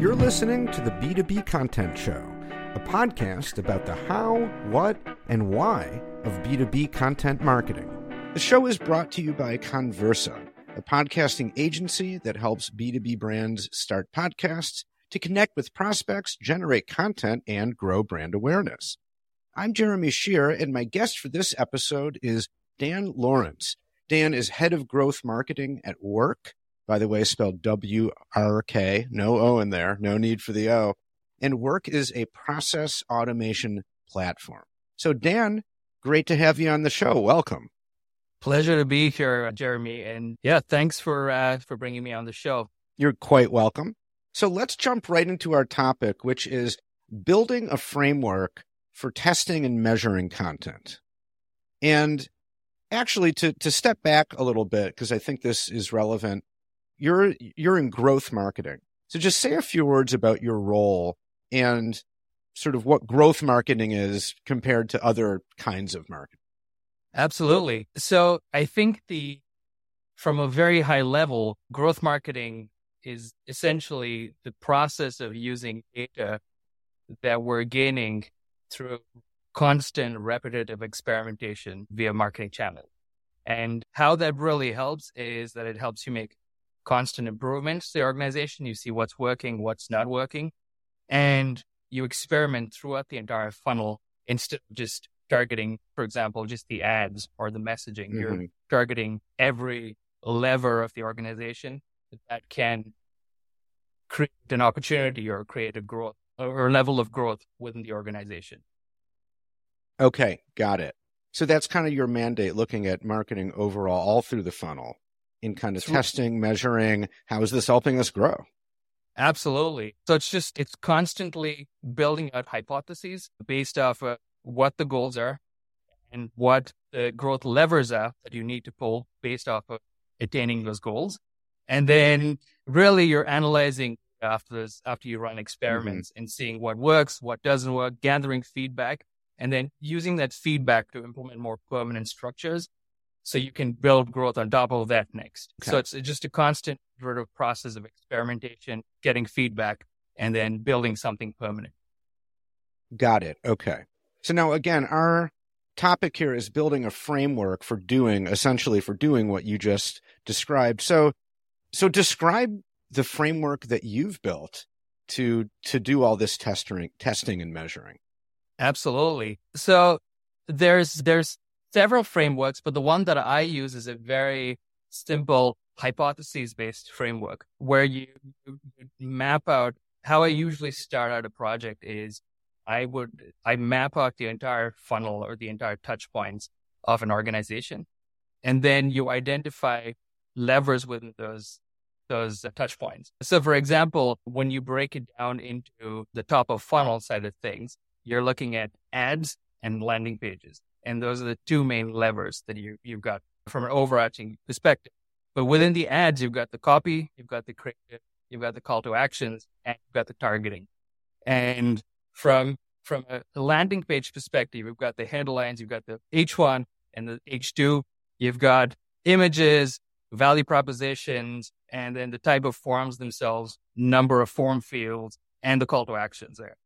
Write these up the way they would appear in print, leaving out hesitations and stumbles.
You're listening to the B2B Content Show, a podcast about the how, what, and why of B2B content marketing. The show is brought to you by Connversa, a podcasting agency that helps B2B brands start podcasts to connect with prospects, generate content, and grow brand awareness. I'm Jeremy Shearer, and my guest for this episode is Dan Lawrence. Dan is head of growth marketing at Wrk. By the way, spelled W-R-K, no O in there, no need for the O. And Wrk is a process automation platform. So Dan, great to have you on the show. Welcome. Pleasure to be here, Jeremy. And yeah, thanks for bringing me on the show. You're quite welcome. So let's jump right into our topic, which is building a framework for testing and measuring content. And actually, to step back a little bit, because I think this is relevant, You're in growth marketing. So just say a few words about your role and sort of what growth marketing is compared to other kinds of marketing. Absolutely. So I think from a very high level, growth marketing is essentially the process of using data that we're gaining through constant repetitive experimentation via marketing channels. And how that really helps is that it helps you make constant improvements to the organization. You see what's working, what's not working, and you experiment throughout the entire funnel instead of just targeting, for example, just the ads or the messaging. Mm-hmm. You're targeting every lever of the organization that can create an opportunity or create a growth or level of growth within the organization. Okay, got it. So that's kind of your mandate, looking at marketing overall, all through the funnel, in kind of testing, measuring, how is this helping us grow? Absolutely. So it's constantly building out hypotheses based off of what the goals are and what the growth levers are that you need to pull based off of attaining those goals. And then really you're analyzing after you run experiments, mm-hmm. and seeing what works, what doesn't work, gathering feedback, and then using that feedback to implement more permanent structures so you can build growth on top of that next. Okay. So it's just a constant sort of process of experimentation, getting feedback, and then building something permanent. Got it. Okay. So now, again, our topic here is building a framework for doing what you just described. So describe the framework that you've built to do all this testing and measuring. Absolutely. So there's several frameworks, but the one that I use is a very simple hypotheses-based framework where you map out. How I usually start out a project is I map out the entire funnel or the entire touch points of an organization. And then you identify levers within those touch points. So for example, when you break it down into the top of funnel side of things, you're looking at ads and landing pages. And those are the two main levers that you've got from an overarching perspective. But within the ads, you've got the copy, you've got the creative, you've got the call to actions, and you've got the targeting. And from a landing page perspective, you've got the headlines, you've got the H1 and the H2, you've got images, value propositions, and then the type of forms themselves, number of form fields, and the call to actions there.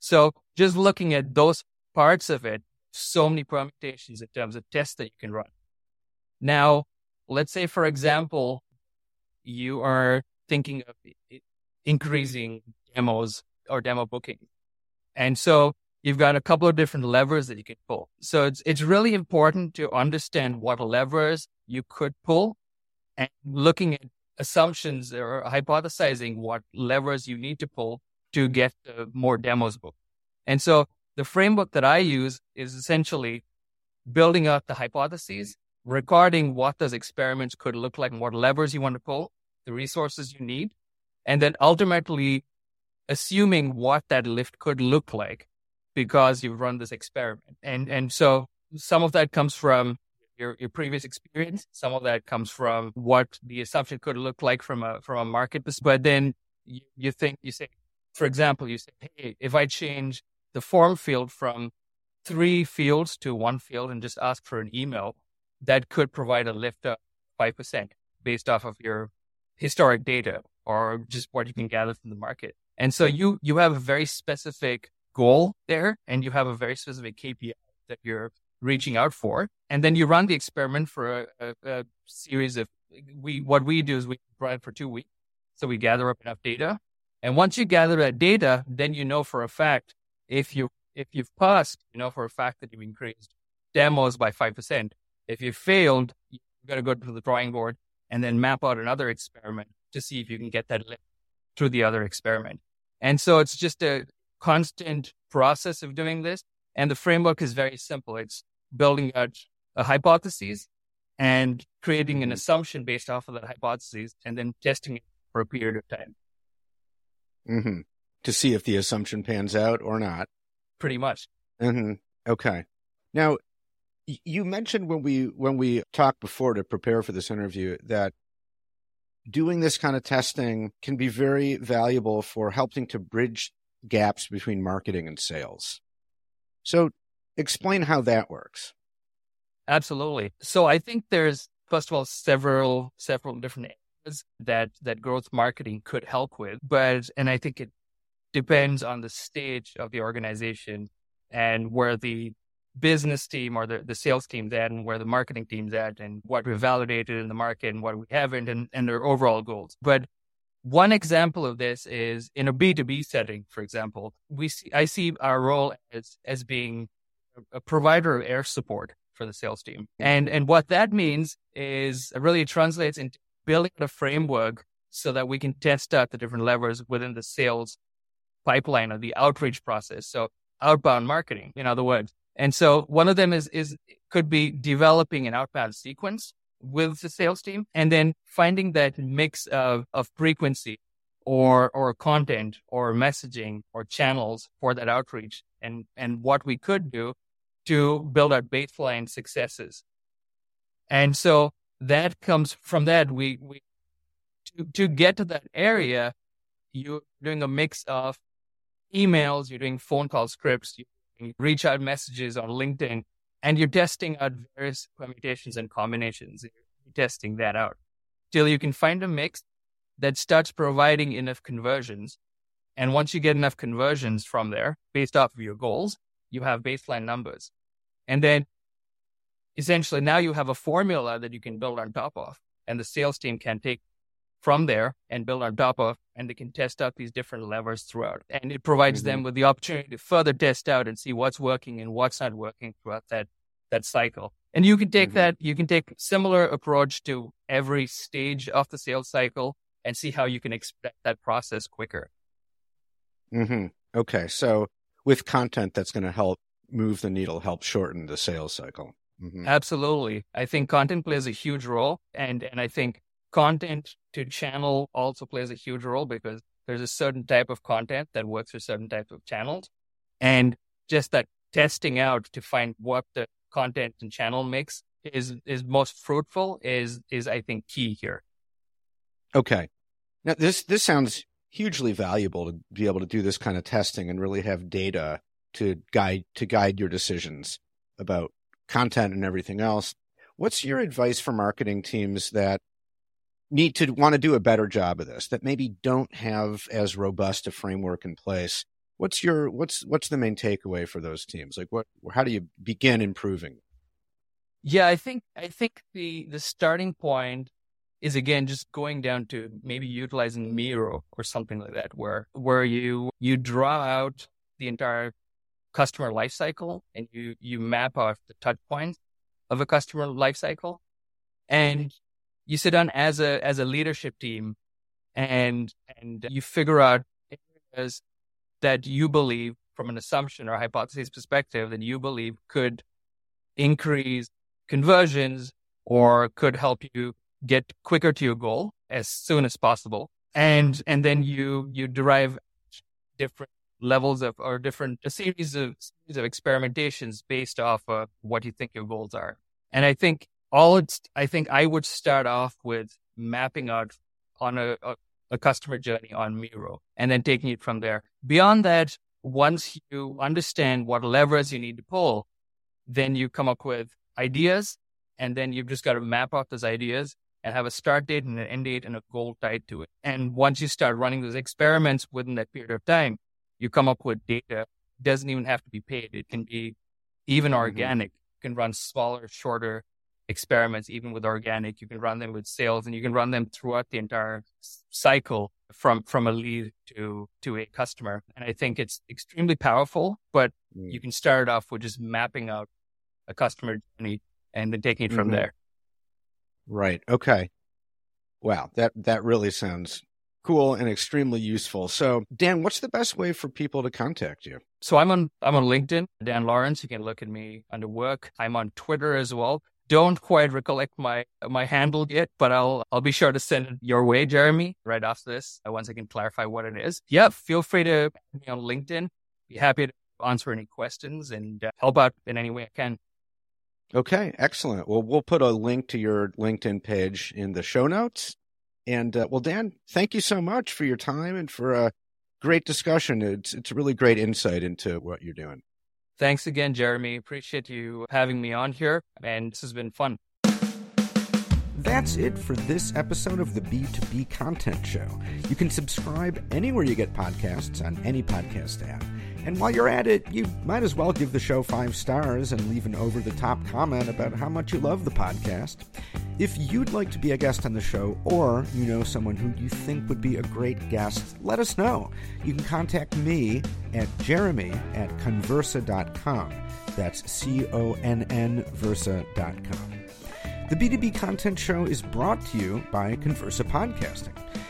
So just looking at those parts of it, so many permutations in terms of tests that you can run. Now, let's say, for example, you are thinking of increasing demos or demo booking. And so you've got a couple of different levers that you can pull. So it's really important to understand what levers you could pull and looking at assumptions or hypothesizing what levers you need to pull to get more demos booked. And so the framework that I use is essentially building out the hypotheses, recording what those experiments could look like and what levers you want to pull, the resources you need, and then ultimately assuming what that lift could look like because you've run this experiment. And so some of that comes from your previous experience. Some of that comes from what the assumption could look like from a market perspective. But then you say, for example, you say, hey, if I change the form field from 3 fields to 1 field and just ask for an email, that could provide a lift of 5% based off of your historic data or just what you can gather from the market. And so you have a very specific goal there, and you have a very specific KPI that you're reaching out for. And then you run the experiment for a series of, what we do is we run it for 2 weeks. So we gather up enough data. And once you gather that data, then you know for a fact, if you've passed, you know for a fact that you've increased demos by 5%. If you failed, you've got to go to the drawing board and then map out another experiment to see if you can get that lift through the other experiment. And so it's just a constant process of doing this. And the framework is very simple. It's building out a hypothesis and creating an assumption based off of that hypothesis and then testing it for a period of time. Mm-hmm. To see if the assumption pans out or not. Pretty much. Mm-hmm. Okay. Now, you mentioned when we talked before to prepare for this interview that doing this kind of testing can be very valuable for helping to bridge gaps between marketing and sales. So explain how that works. Absolutely. So I think there's, first of all, several different areas that growth marketing could help with, and I think it depends on the stage of the organization and where the business team or the sales team's at and where the marketing team's at and what we validated in the market and what we haven't and their overall goals. But one example of this is in a B2B setting, for example, I see our role as being a provider of air support for the sales team. And what that means is it really translates into building a framework so that we can test out the different levers within the sales pipeline or the outreach process. So outbound marketing, in other words. And so one of them could be developing an outbound sequence with the sales team and then finding that mix of frequency or content or messaging or channels for that outreach and what we could do to build out baseline successes. And so that comes from that. To get to that area, you're doing a mix of emails, you're doing phone call scripts, reach out messages on LinkedIn, and you're testing out various permutations and combinations. You're testing that out till you can find a mix that starts providing enough conversions. And once you get enough conversions from there, based off of your goals, you have baseline numbers. And then essentially now you have a formula that you can build on top of, and the sales team can take from there and build on top of, and they can test out these different levers throughout. And it provides them with the opportunity to further test out and see what's working and what's not working throughout that cycle. And you can take you can take similar approach to every stage of the sales cycle and see how you can expect that process quicker. Mm-hmm. Okay. So with content that's going to help move the needle, help shorten the sales cycle. Mm-hmm. Absolutely. I think content plays a huge role. And I think content to channel also plays a huge role because there's a certain type of content that works for certain types of channels. And just that testing out to find what the content and channel mix is most fruitful is I think key here. Okay. Now this sounds hugely valuable to be able to do this kind of testing and really have data to guide your decisions about content and everything else. What's your advice for marketing teams that need to want to do a better job of this, that maybe don't have as robust a framework in place? What's the main takeaway for those teams? Like how do you begin improving? Yeah, I think the starting point is again, just going down to maybe utilizing Miro or something like that, where you draw out the entire customer lifecycle and you map out the touch points of a customer lifecycle. And you sit down as a leadership team and you figure out areas that you believe from an assumption or hypothesis perspective that you believe could increase conversions or could help you get quicker to your goal as soon as possible. And then you derive different levels of or different a series of experimentations based off of what you think your goals are. And I think I would start off with mapping out on a customer journey on Miro and then taking it from there. Beyond that, once you understand what levers you need to pull, then you come up with ideas and then you've just got to map out those ideas and have a start date and an end date and a goal tied to it. And once you start running those experiments within that period of time, you come up with data. It doesn't even have to be paid. It can be even organic. You can run smaller, shorter experiments, even with organic. You can run them with sales, and you can run them throughout the entire cycle from a lead to a customer. And I think it's extremely powerful, but you can start it off with just mapping out a customer journey and then taking it from there. Right. Okay. Wow. That really sounds cool and extremely useful. So Dan, what's the best way for people to contact you? So I'm on LinkedIn, Dan Lawrence. You can look at me under Wrk. I'm on Twitter as well. Don't quite recollect my handle yet, but I'll be sure to send it your way, Jeremy, right after this, once I can clarify what it is. Yeah, feel free to add me on LinkedIn. Be happy to answer any questions and help out in any way I can. Okay, excellent. Well, we'll put a link to your LinkedIn page in the show notes. And well, Dan, thank you so much for your time and for a great discussion. It's a really great insight into what you're doing. Thanks again, Jeremy. Appreciate you having me on here, and this has been fun. That's it for this episode of the B2B Content Show. You can subscribe anywhere you get podcasts on any podcast app. And while you're at it, you might as well give the show 5 stars and leave an over-the-top comment about how much you love the podcast. If you'd like to be a guest on the show, or you know someone who you think would be a great guest, let us know. You can contact me at jeremy@connversa.com. That's CONNversa.com. The B2B Content Show is brought to you by Connversa Podcasting.